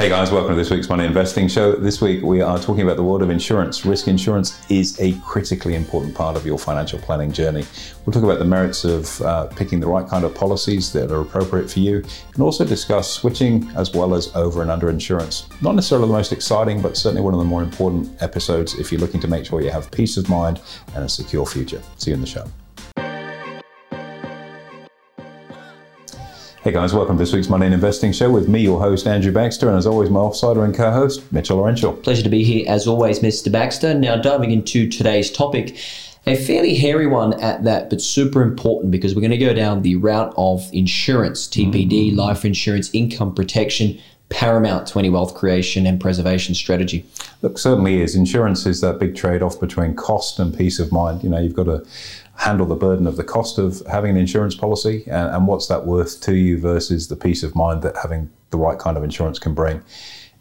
Hey guys, welcome to this week's Money Investing Show. This week we are talking about the world of insurance. Risk insurance is a critically important part of your financial planning journey. We'll talk about the merits of picking the right kind of policies that are appropriate for you, and also discuss switching as well as over and under insurance. Not necessarily the most exciting, but certainly one of the more important episodes if you're looking to make sure you have peace of mind and a secure future. See you in the show. Hey guys, welcome to this week's Money and Investing Show with me, your host, Andrew Baxter, and as always, my offsider and co-host, Mitchell Laurential. Pleasure to be here as always, Mr. Baxter. Now diving into today's topic, a fairly hairy one at that, but super important because we're going to go down the route of insurance, TPD, life insurance, income protection, paramount to any wealth creation and preservation strategy. Look, certainly is. Insurance is that big trade-off between cost and peace of mind. You know, you've got to handle the burden of the cost of having an insurance policy and what's that worth to you versus the peace of mind that having the right kind of insurance can bring.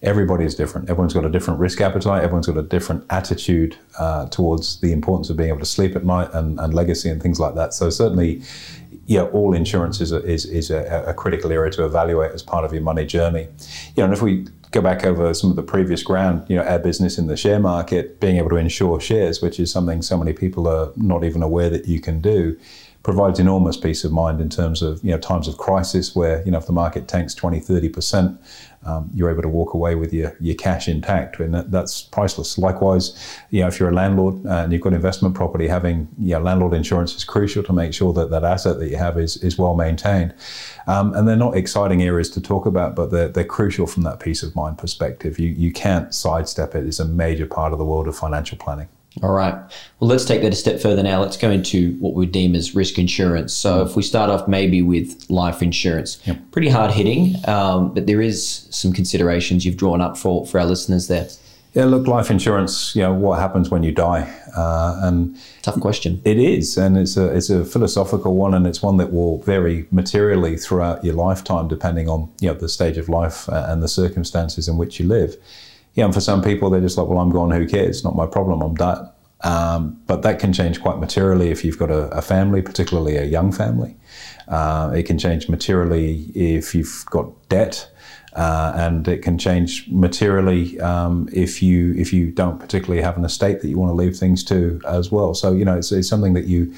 Everybody is different. Everyone's got a different risk appetite. Everyone's got a different attitude towards the importance of being able to sleep at night and legacy and things like that. So certainly, yeah, all insurance is a critical area to evaluate as part of your money journey. You know, and if we go back over some of the previous ground, you know, our business in the share market, being able to insure shares, which is something so many people are not even aware that you can do, provides enormous peace of mind in terms of, you know, times of crisis where, you know, if the market tanks 20-30%, you're able to walk away with your cash intact, and that's priceless. Likewise, you know, if you're a landlord and you've got investment property, having, you know, landlord insurance is crucial to make sure that that asset that you have is well maintained. And they're not exciting areas to talk about, but they're crucial from that peace of mind perspective. You can't sidestep it. It's a major part of the world of financial planning. All right. Well, let's take that a step further now. Let's go into what we deem as risk insurance. So if we start off maybe with life insurance, yep, pretty hard hitting, but there is some considerations you've drawn up for our listeners there. Yeah, look, life insurance, you know, what happens when you die? And tough question. It is, and it's a philosophical one, and it's one that will vary materially throughout your lifetime depending on, you know, the stage of life and the circumstances in which you live. Yeah, and for some people, they're just like, well, I'm gone, who cares? It's not my problem, I'm done. But that can change quite materially if you've got a family, particularly a young family. It can change materially if you've got debt, and it can change materially if you don't particularly have an estate that you want to leave things to as well. So, you know, it's something that you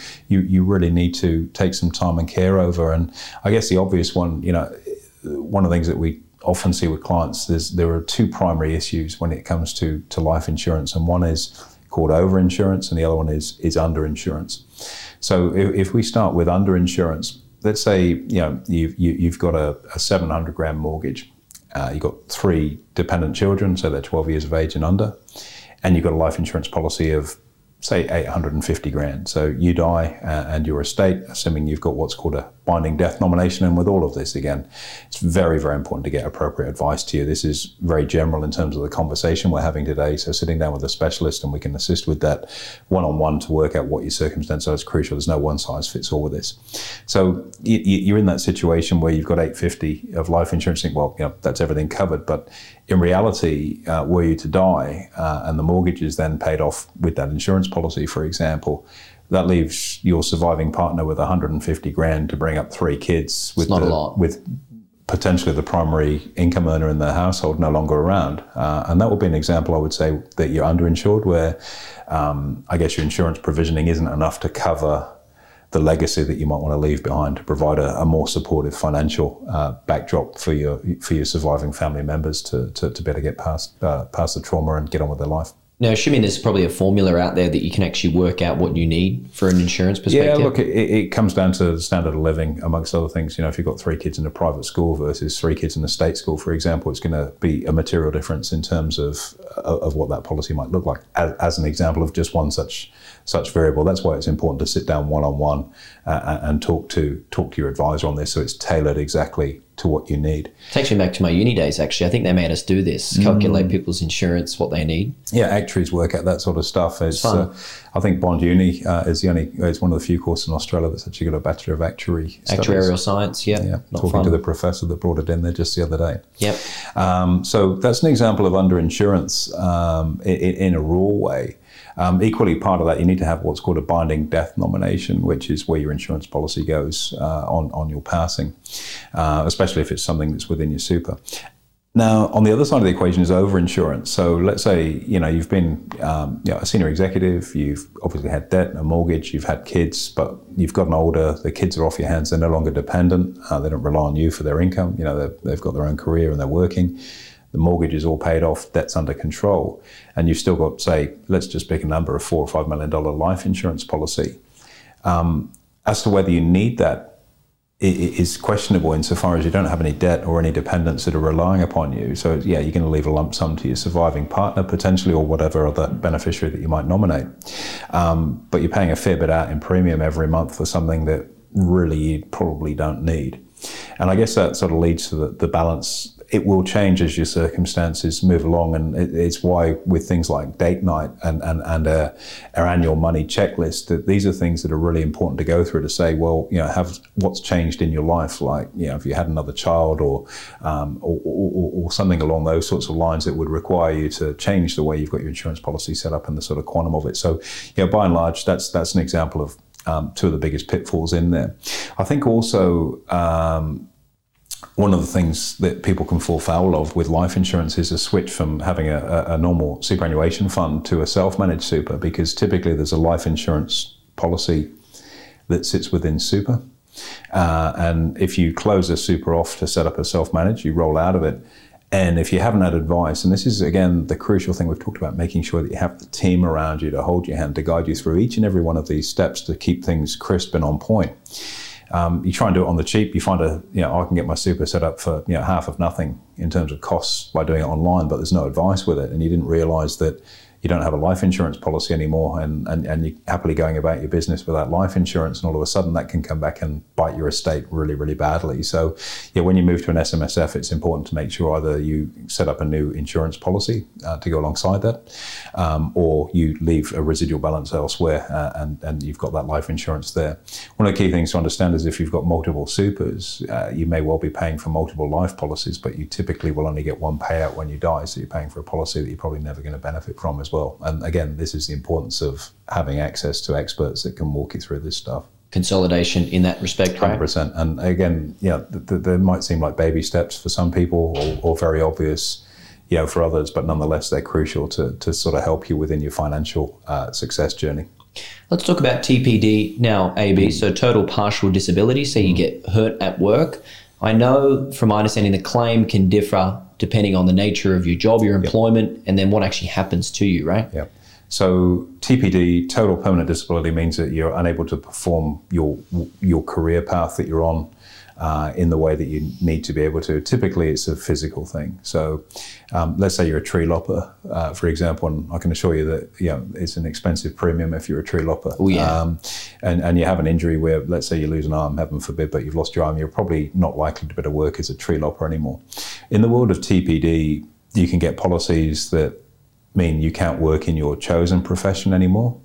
really need to take some time and care over. And I guess the obvious one, you know, one of the things that we often see with clients, there are two primary issues when it comes to life insurance, and one is called overinsurance and the other one is underinsurance. So if we start with underinsurance, let's say, you know, you've got a 700 grand mortgage, you've got 3 dependent children, so they're 12 years of age and under, and you've got a life insurance policy of say 850 grand. So you die and your estate, assuming you've got what's called a binding death nomination. And with all of this, again, it's very, very important to get appropriate advice to you. This is very general in terms of the conversation we're having today. So sitting down with a specialist and we can assist with that one-on-one to work out what your circumstances are is crucial. There's no one size fits all with this. So you're in that situation where you've got 850 of life insurance. You think, well, you know, that's everything covered. But in reality, were you to die and the mortgage is then paid off with that insurance policy, for example, that leaves your surviving partner with 150 grand to bring up 3 kids with not a lot, with potentially the primary income earner in their household no longer around. And that would be an example, I would say, that you're underinsured, where I guess your insurance provisioning isn't enough to cover the legacy that you might want to leave behind to provide a more supportive financial backdrop for your surviving family members to better get past the trauma and get on with their life. Now, assuming there's probably a formula out there that you can actually work out what you need for an insurance perspective. Yeah, look, it comes down to the standard of living, amongst other things. You know, if you've got 3 kids in a private school versus 3 kids in a state school, for example, it's going to be a material difference in terms of what that policy might look like, as an example of just one such variable. That's why it's important to sit down one-on-one and talk to your advisor on this, so it's tailored exactly to what you need. Takes me back to my uni days, actually. I think they made us do this, calculate people's insurance, what they need. Yeah, actuaries work out that sort of stuff. It's fun. I think Bond Uni is one of the few courses in Australia that's actually got a Bachelor of Actuarial Science, yeah. Talking fun to the professor that brought it in there just the other day. Yep. So that's an example of underinsurance in a raw way. Equally, part of that, you need to have what's called a binding death nomination, which is where your insurance policy goes on your passing, especially if it's something that's within your super. Now, on the other side of the equation is overinsurance. So let's say, you've been a senior executive, you've obviously had debt, a mortgage, you've had kids, but you've gotten older, the kids are off your hands, they're no longer dependent, they don't rely on you for their income, they've got their own career and they're working, the mortgage is all paid off, debt's under control, and you've still got, say, let's just pick a number, a $4 or $5 million life insurance policy. As to whether you need that, it is questionable insofar as you don't have any debt or any dependents that are relying upon you. So yeah, you're going to leave a lump sum to your surviving partner potentially, or whatever other beneficiary that you might nominate. But you're paying a fair bit out in premium every month for something that really you probably don't need. And I guess that sort of leads to the balance. It will change as your circumstances move along, and it's why with things like date night and our annual money checklist, that these are things that are really important to go through to say, well, have what's changed in your life, like if you had another child or something along those sorts of lines that would require you to change the way you've got your insurance policy set up and the sort of quantum of it. So by and large, that's an example of two of the biggest pitfalls in there. I think also one of the things that people can fall foul of with life insurance is a switch from having a normal superannuation fund to a self-managed super, because typically there's a life insurance policy that sits within super. And if you close a super off to set up a self-managed, you roll out of it. And if you haven't had advice, and this is, again, the crucial thing we've talked about, making sure that you have the team around you to hold your hand, to guide you through each and every one of these steps to keep things crisp and on point. You try and do it on the cheap. You find I can get my super set up for half of nothing in terms of costs by doing it online, but there's no advice with it. And you didn't realize that you don't have a life insurance policy anymore, and you're happily going about your business without life insurance, and all of a sudden that can come back and bite your estate really, really badly. So yeah, when you move to an SMSF, it's important to make sure either you set up a new insurance policy to go alongside that, or you leave a residual balance elsewhere and you've got that life insurance there. One of the key things to understand is if you've got multiple supers, you may well be paying for multiple life policies, but you typically will only get one payout when you die. So you're paying for a policy that you're probably never going to benefit from as well. And again, this is the importance of having access to experts that can walk you through this stuff. Consolidation in that respect, right? 100%. And again, they might seem like baby steps for some people, or very obvious, for others, but nonetheless, they're crucial to sort of help you within your financial success journey. Let's talk about TPD now, AB. So total partial disability. So you get hurt at work. I know from my understanding, the claim can differ depending on the nature of your job, your employment, and then what actually happens to you, right? Yeah. So TPD, total permanent disability, means that you're unable to perform your career path that you're on in the way that you need to be able to. Typically, it's a physical thing. So let's say you're a tree lopper, for example, and I can assure you that it's an expensive premium if you're a tree lopper. Oh, yeah. And you have an injury where, let's say you lose an arm, heaven forbid, but you've lost your arm, you're probably not likely to be able to work as a tree lopper anymore. In the world of TPD, you can get policies that mean you can't work in your chosen profession anymore,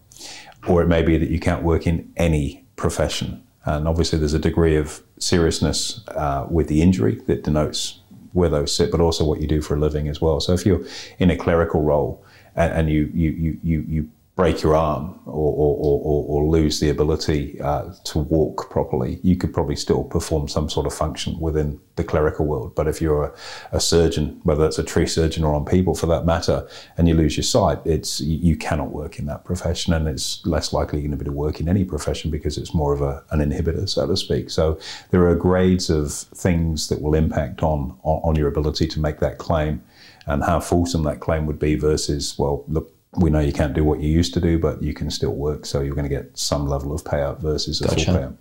or it may be that you can't work in any profession. And obviously there's a degree of seriousness with the injury that denotes where those sit, but also what you do for a living as well. So if you're in a clerical role and you break your arm or lose the ability to walk properly, you could probably still perform some sort of function within the clerical world. But if you're a surgeon, whether it's a tree surgeon or on people for that matter, and you lose your sight, you cannot work in that profession, and it's less likely you're going to be to work in any profession because it's more of an inhibitor, so to speak. So there are grades of things that will impact on your ability to make that claim, and how fulsome that claim would be versus, well, look, we know you can't do what you used to do, but you can still work, so you're going to get some level of payout versus a full payout.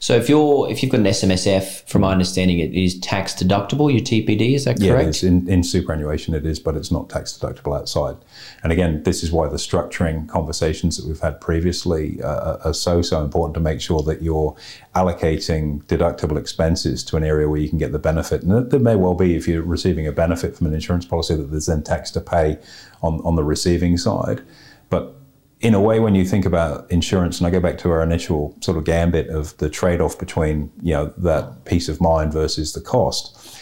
So if you've got an SMSF, from my understanding, it is tax deductible, your TPD, is that correct? Yeah, it's in superannuation it is, but it's not tax deductible outside. And again, this is why the structuring conversations that we've had previously are so important, to make sure that you're allocating deductible expenses to an area where you can get the benefit. And there may well be, if you're receiving a benefit from an insurance policy, that there's then tax to pay on the receiving side. But in a way, when you think about insurance, and I go back to our initial sort of gambit of the trade-off between that peace of mind versus the cost,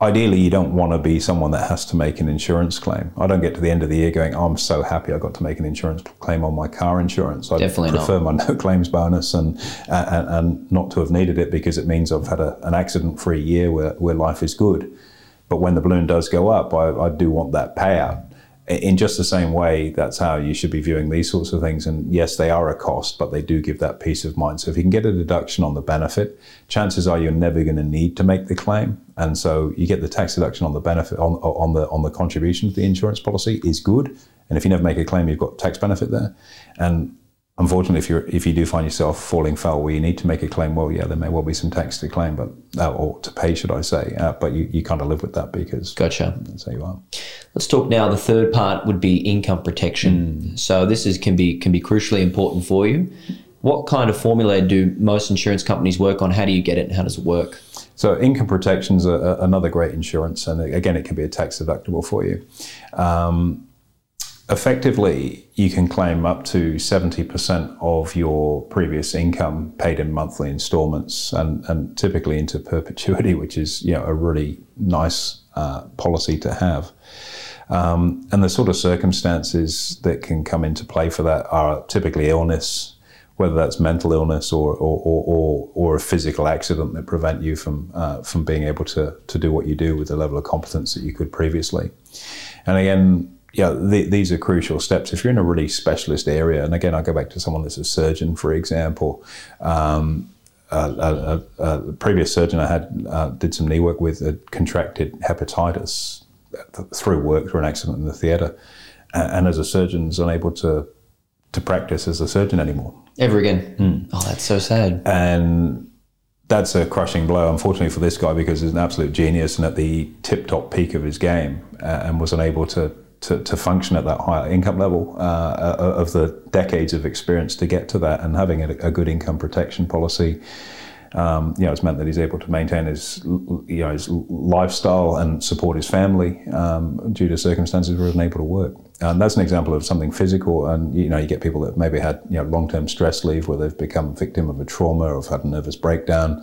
ideally you don't want to be someone that has to make an insurance claim. I don't get to the end of the year going, I'm so happy I got to make an insurance claim on my car insurance. I prefer my no claims bonus and not to have needed it, because it means I've had an accident-free year where life is good. But when the balloon does go up, I do want that payout. In just the same way, that's how you should be viewing these sorts of things. And yes, they are a cost, but they do give that peace of mind. So if you can get a deduction on the benefit, chances are you're never going to need to make the claim. And so you get the tax deduction on the benefit, on the contribution to the insurance policy is good. And if you never make a claim, you've got tax benefit there. And unfortunately, if you do find yourself falling foul where you need to make a claim, well, yeah, there may well be some tax to claim, but or to pay, should I say? But you kind of live with that because gotcha. That's how you are. Let's talk now. The third part would be income protection. So this can be crucially important for you. What kind of formula do most insurance companies work on? How do you get it and how does it work? So income protection is another great insurance, and again, it can be a tax deductible for you. Effectively, you can claim up to 70% of your previous income paid in monthly installments and typically into perpetuity, which is a really nice policy to have. And the sort of circumstances that can come into play for that are typically illness, whether that's mental illness or a physical accident that prevent you from being able to do what you do with the level of competence that you could previously. And again, these are crucial steps. If you're in a really specialist area, and again, I go back to someone that's a surgeon, for example. A previous surgeon I had did some knee work with contracted hepatitis through work, through an accident in the theatre, and as a surgeon, is unable to practice as a surgeon anymore. Ever again. Oh, that's so sad. And that's a crushing blow, unfortunately, for this guy, because he's an absolute genius and at the tip-top peak of his game, and was unable to function at that higher income level of the decades of experience to get to that. And having a good income protection policy, it's meant that he's able to maintain his lifestyle and support his family due to circumstances where he wasn't able to work. And that's an example of something physical. And you get people that maybe had long-term stress leave where they've become a victim of a trauma or have had a nervous breakdown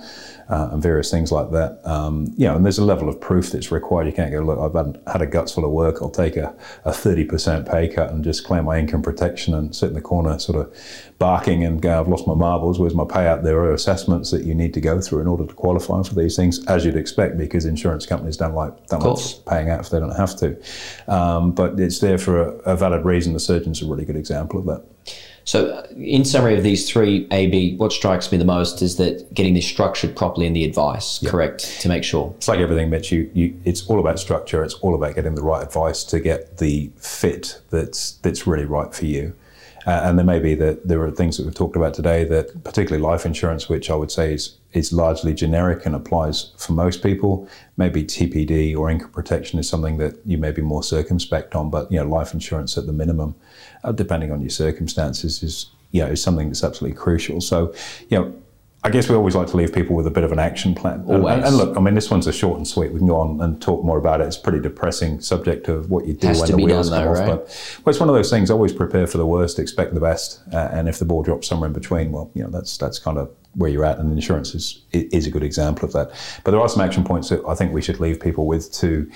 and various things like that. And there's a level of proof that's required. You can't go, look, I've had a guts full of work. I'll take a 30% pay cut and just claim my income protection and sit in the corner sort of barking and go, I've lost my marbles. Where's my payout? There are assessments that you need to go through in order to qualify for these things, as you'd expect, because insurance companies don't like paying out if they don't have to. But it's there for a valid reason. The surgeon's a really good example of that. So in summary of these three, AB, what strikes me the most is that getting this structured properly in the advice, correct, to make sure. It's like everything, Mitch. It's all about structure. It's all about getting the right advice to get the fit that's really right for you. And there may be that there are things that we've talked about today that, particularly life insurance, which I would say is largely generic and applies for most people. Maybe TPD or income protection is something that you may be more circumspect on, but life insurance at the minimum, depending on your circumstances, is something that's absolutely crucial. So, I guess we always like to leave people with a bit of an action plan. Always. And look, I mean, this one's a short and sweet. We can go on and talk more about it. It's a pretty depressing subject of what you do when the wheels come off. Right? But it's one of those things. Always prepare for the worst, expect the best, and if the ball drops somewhere in between, well, that's kind of where you're at, and insurance is a good example of that. But there are some action points that I think we should leave people with to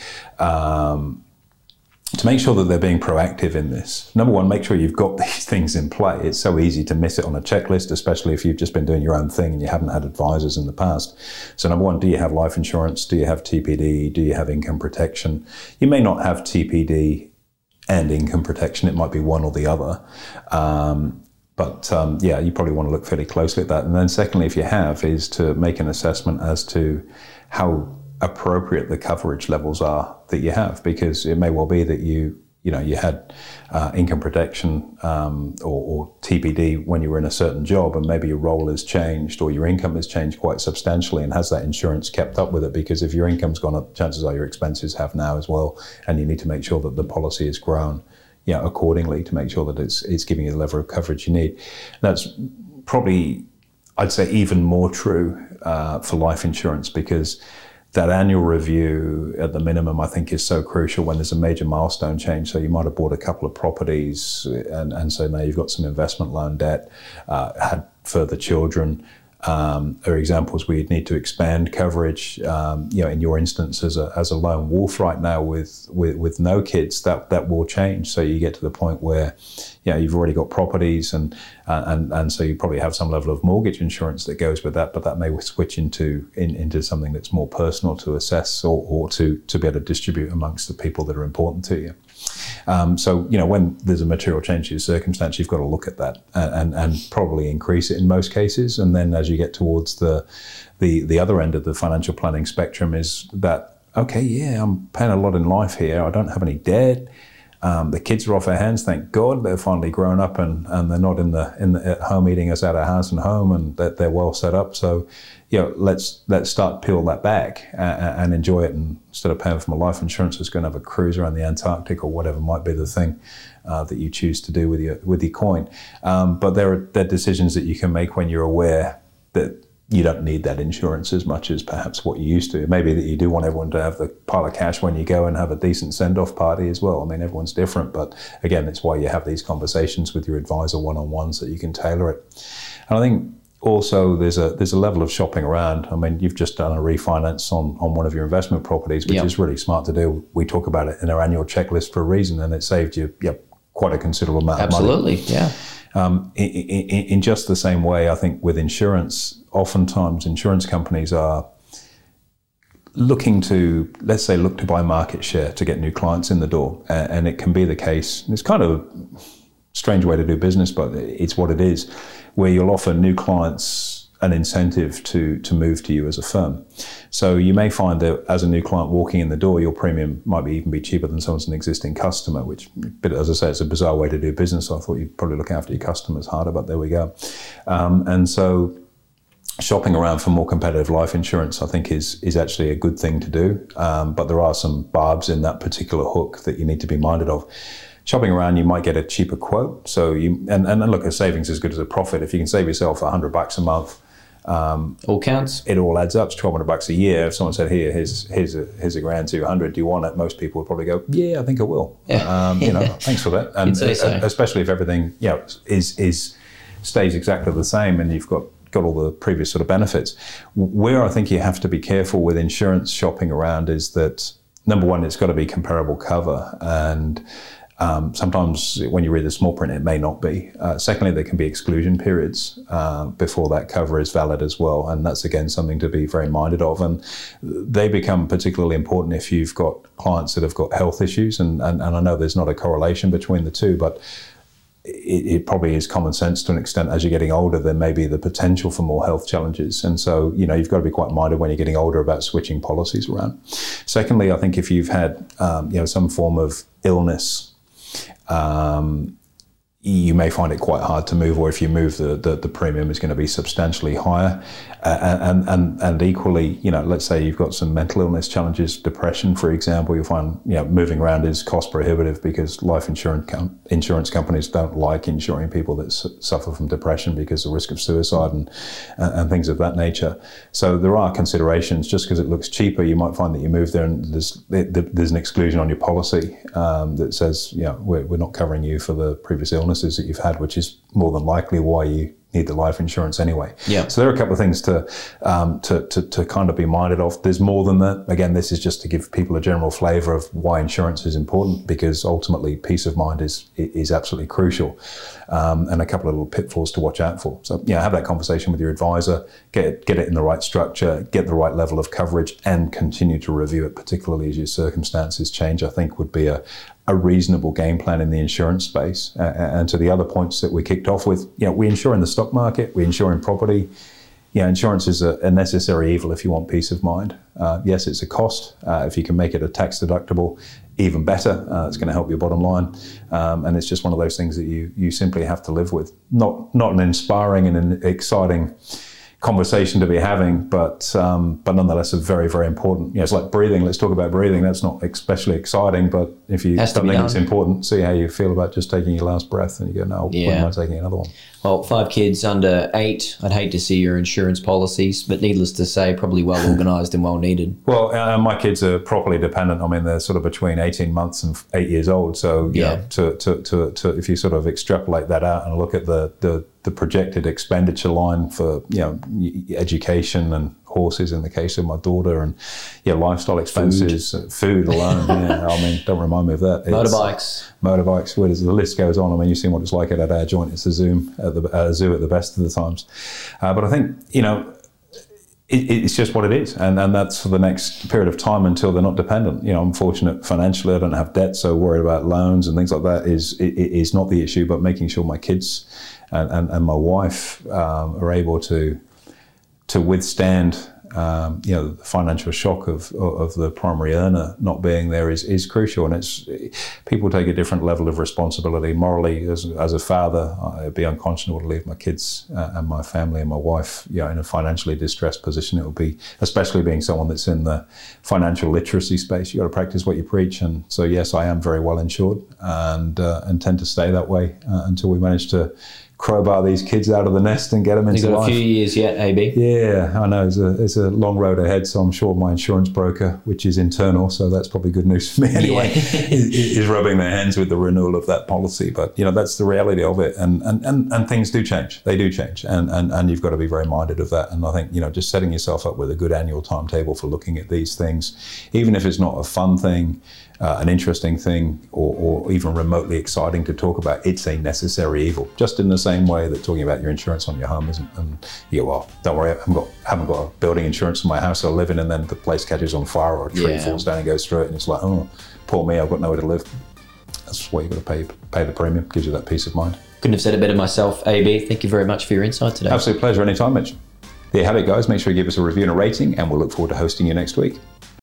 make sure that they're being proactive in this. Number one, make sure you've got these things in play. It's so easy to miss it on a checklist, especially if you've just been doing your own thing and you haven't had advisors in the past. So number one, do you have life insurance? Do you have TPD? Do you have income protection? You may not have TPD and income protection. It might be one or the other. But you probably want to look fairly closely at that. And then secondly, if you have, is to make an assessment as to how appropriate the coverage levels are that you have, because it may well be that you had income protection or TPD when you were in a certain job, and maybe your role has changed or your income has changed quite substantially, and has that insurance kept up with it? Because if your income's gone up, chances are your expenses have now as well, and you need to make sure that the policy has grown accordingly to make sure that it's giving you the level of coverage you need. That's probably, I'd say, even more true for life insurance, because that annual review at the minimum, I think, is so crucial when there's a major milestone change. So you might have bought a couple of properties and so now you've got some investment loan debt, had further children, are examples where you'd need to expand coverage. In your instance, as a lone wolf right now with no kids, that will change. So you get to the point where yeah, you've already got properties, and so you probably have some level of mortgage insurance that goes with that, but that may switch into something that's more personal to assess or to be able to distribute amongst the people that are important to you. So, you know, when there's a material change to your circumstance, you've got to look at that and probably increase it in most cases. And then as you get towards the other end of the financial planning spectrum is that, okay, yeah, I'm paying a lot in life here. I don't have any debt. The kids are off our hands, thank God. They're finally grown up and they're not in the at home eating us out of house and home, and that they're well set up. So, you know, let's start peel that back and enjoy it. And instead of paying for my life insurance, it's going to have a cruise around the Antarctic or whatever might be the thing that you choose to do with your coin. But there are decisions that you can make when you're aware that you don't need that insurance as much as perhaps what you used to. Maybe that you do want everyone to have the pile of cash when you go and have a decent send-off party as well. I mean, everyone's different, but again, it's why you have these conversations with your advisor one-on-one so that you can tailor it. And I think also there's a level of shopping around. I mean, you've just done a refinance on one of your investment properties, which is really smart to do. We talk about it in our annual checklist for a reason, and it saved you quite a considerable amount of money. Absolutely, yeah. In just the same way, I think with insurance, oftentimes insurance companies are looking to, let's say, look to buy market share to get new clients in the door. And it can be the case, it's kind of a strange way to do business, but it's what it is, where you'll offer new clients an incentive to move to you as a firm. So you may find that as a new client walking in the door, your premium might even be cheaper than someone's an existing customer, which, as I say, it's a bizarre way to do business. So I thought you'd probably look after your customers harder, but there we go. And so shopping around for more competitive life insurance, I think, is actually a good thing to do. But there are some barbs in that particular hook that you need to be minded of. Shopping around, you might get a cheaper quote. So and look, a savings is as good as a profit. If you can save yourself $100 a month, all counts. It all adds up. It's $1,200 a year. If someone said, here's a grand, $200, do you want it? Most people would probably go, yeah, I think I will. Yeah. You know, thanks for that. And so. Especially if everything, you know, is stays exactly the same and you've got all the previous sort of benefits. Where I think you have to be careful with insurance shopping around is that, number one, it's got to be comparable cover, and sometimes when you read the small print, it may not be. Secondly, there can be exclusion periods before that cover is valid as well. And that's, again, something to be very minded of. And they become particularly important if you've got clients that have got health issues. And I know there's not a correlation between the two, but it probably is common sense to an extent. As you're getting older, there may be the potential for more health challenges. And so, you know, you've got to be quite minded when you're getting older about switching policies around. Secondly, I think if you've had, you know, some form of illness, you may find it quite hard to move, or if you move, the premium is going to be substantially higher. And equally, you know, let's say you've got some mental illness challenges, depression, for example, you'll find, you know, moving around is cost prohibitive because life insurance companies don't like insuring people that suffer from depression because of the risk of suicide and things of that nature. So there are considerations. Just because it looks cheaper, you might find that you move there and there's an exclusion on your policy that says, you know, we're not covering you for the previous illness that you've had, which is more than likely why you need the life insurance anyway. Yeah. So there are a couple of things to kind of be minded of. There's more than that. Again, this is just to give people a general flavour of why insurance is important, because ultimately peace of mind is absolutely crucial, and a couple of little pitfalls to watch out for. So yeah, have that conversation with your advisor, get it in the right structure, get the right level of coverage, and continue to review it, particularly as your circumstances change, I think would be a reasonable game plan in the insurance space. And to the other points that we kicked off with, you know, we insure in the stock market, we insure in property. You know, insurance is a necessary evil if you want peace of mind. Yes, it's a cost. If you can make it a tax deductible, even better. It's going to help your bottom line. And it's just one of those things that you simply have to live with. Not an inspiring and an exciting conversation to be having, but nonetheless, are very, very important. You know, it's like breathing. Let's talk about breathing. That's not especially exciting, but if you don't think it's important, see how you feel about just taking your last breath, and you go, no, yeah, wouldn't mind taking another one. Well, 5 kids under 8, I'd hate to see your insurance policies, but needless to say, probably well organised and well needed. Well, my kids are properly dependent. I mean, they're sort of between 18 months and 8 years old. So yeah, to if you sort of extrapolate that out and look at the projected expenditure line for, you know, education and horses in the case of my daughter, and lifestyle expenses, food alone. I mean, don't remind me of that. It's motorbikes. Where the list goes on. I mean, you've seen what it's like at our joint. It's a zoo at the best of the times. But I think it's just what it is, and that's for the next period of time until they're not dependent. I'm fortunate financially; I don't have debt, so worried about loans and things like that is not the issue. But making sure my kids and my wife are able to withstand the financial shock of the primary earner not being there is crucial. And it's people take a different level of responsibility morally. As a father, it'd be unconscionable to leave my kids and my family and my wife in a financially distressed position. It would be, especially being someone that's in the financial literacy space, you got to practice what you preach. And so yes, I am very well insured and tend to stay that way until we manage to crowbar these kids out of the nest and get them into life. You've got a few years yet, AB. Yeah, I know. It's a long road ahead, so I'm sure my insurance broker, which is internal, so that's probably good news for me anyway, is rubbing their hands with the renewal of that policy. But, that's the reality of it. And things do change. They do change. And you've got to be very minded of that. And I think, just setting yourself up with a good annual timetable for looking at these things, even if it's not a fun thing, an interesting thing, or even remotely exciting to talk about, it's a necessary evil. Just in the same way that talking about your insurance on your home isn't, and don't worry, I haven't got a building insurance on my house I live in, and then the place catches on fire or a tree falls down and goes through it, and it's like, oh, poor me, I've got nowhere to live. That's what you've got to pay the premium. Gives you that peace of mind. Couldn't have said it better myself, AB. Thank you very much for your insight today. Absolute pleasure. Anytime, Mitch. There you have it, guys. Make sure you give us a review and a rating, and we'll look forward to hosting you next week.